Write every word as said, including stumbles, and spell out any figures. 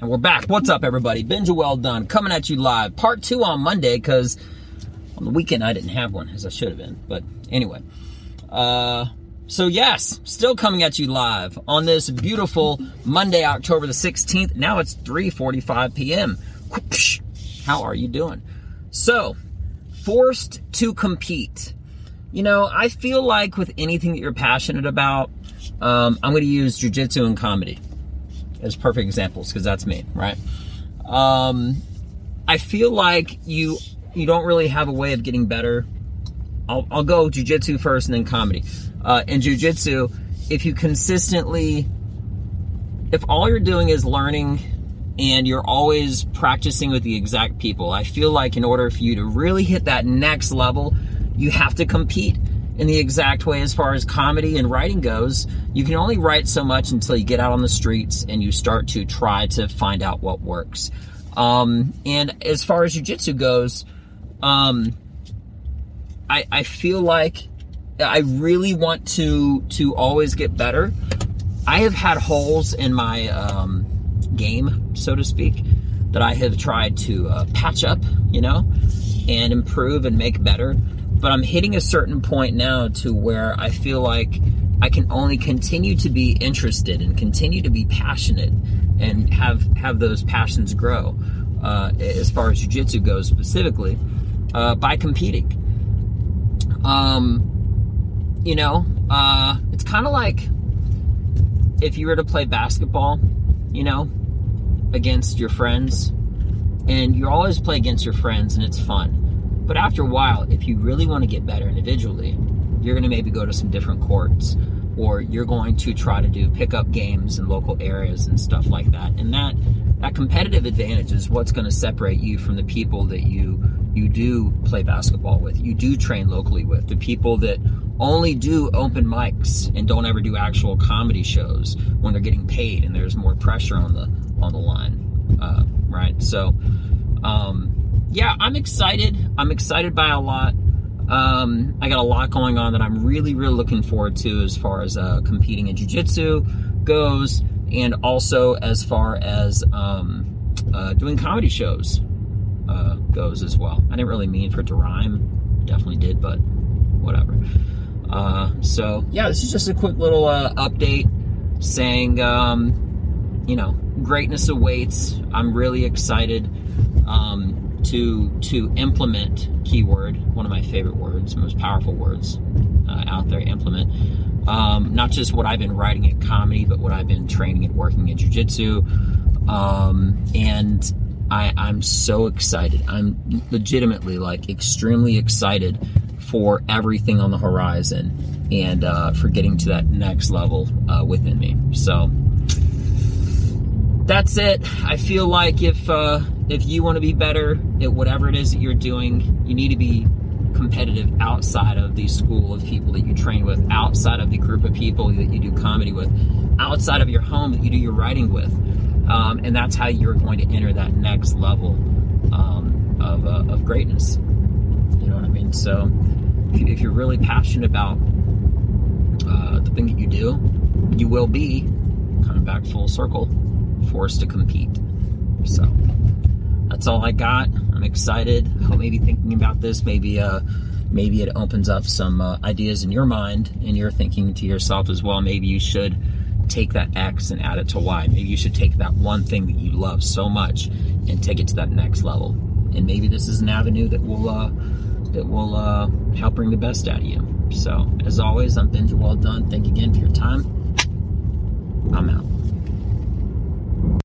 And we're back. What's up, everybody? Benja Welldone coming at you live. Part two on Monday, because on the weekend I didn't have one, as I should have been. But anyway. Uh, so yes, still coming at you live on this beautiful Monday, October the sixteenth. Now it's three forty-five p.m. How are you doing? So, forced to compete. You know, I feel like with anything that you're passionate about, um, I'm going to use jiu-jitsu and comedy as perfect examples, because that's me, right? Um, I feel like you you don't really have a way of getting better. I'll, I'll go jiu-jitsu first and then comedy. Uh, in jiu-jitsu, if you consistently, if all you're doing is learning and you're always practicing with the exact people, I feel like in order for you to really hit that next level, you have to compete in the exact way. As far as comedy and writing goes, you can only write so much until you get out on the streets and you start to try to find out what works. Um, and as far as jiu-jitsu goes, um, I, I feel like I really want to to always get better. I have had holes in my um, game, so to speak, that I have tried to uh, patch up, you know, and improve and make better. But I'm hitting a certain point now to where I feel like I can only continue to be interested and continue to be passionate and have have those passions grow, uh, as far as jiu-jitsu goes specifically, uh, by competing. Um, you know, uh, it's kind of like if you were to play basketball, you know, against your friends, and you always play against your friends and it's fun. But after a while, if you really want to get better individually, you're going to maybe go to some different courts, or you're going to try to do pickup games in local areas and stuff like that. And that that competitive advantage is what's going to separate you from the people that you you do play basketball with, you do train locally with, the people that only do open mics and don't ever do actual comedy shows when they're getting paid and there's more pressure on the on the line, uh, right? So. Um, Yeah, I'm excited. I'm excited by a lot. Um, I got a lot going on that I'm really, really looking forward to as far as uh, competing in jiu-jitsu goes, and also as far as um, uh, doing comedy shows uh, goes as well. I didn't really mean for it to rhyme. Definitely did, but whatever. Uh, so, yeah, this is just a quick little uh, update saying, um, you know, greatness awaits. I'm really excited. Um, to to implement, keyword, one of my favorite words, most powerful words uh, out there, implement. Um, not just what I've been writing in comedy, but what I've been training and working in jiu-jitsu. Um, and I, I'm so excited. I'm legitimately, like, extremely excited for everything on the horizon and uh, for getting to that next level uh, within me. So that's it. I feel like if... Uh, If you want to be better at whatever it is that you're doing, you need to be competitive outside of the school of people that you train with, outside of the group of people that you do comedy with, outside of your home that you do your writing with. Um, and that's how you're going to enter that next level um, of, uh, of greatness. You know what I mean? So if you're really passionate about uh, the thing that you do, you will be, coming back full circle, forced to compete. So... that's all I got. I'm excited. I hope maybe thinking about this, maybe uh, maybe it opens up some uh, ideas in your mind, and you're thinking to yourself as well, maybe you should take that X and add it to Y. Maybe you should take that one thing that you love so much and take it to that next level. And maybe this is an avenue that will uh, that will uh, help bring the best out of you. So, as always, I'm Benja Welldone. Thank you again for your time.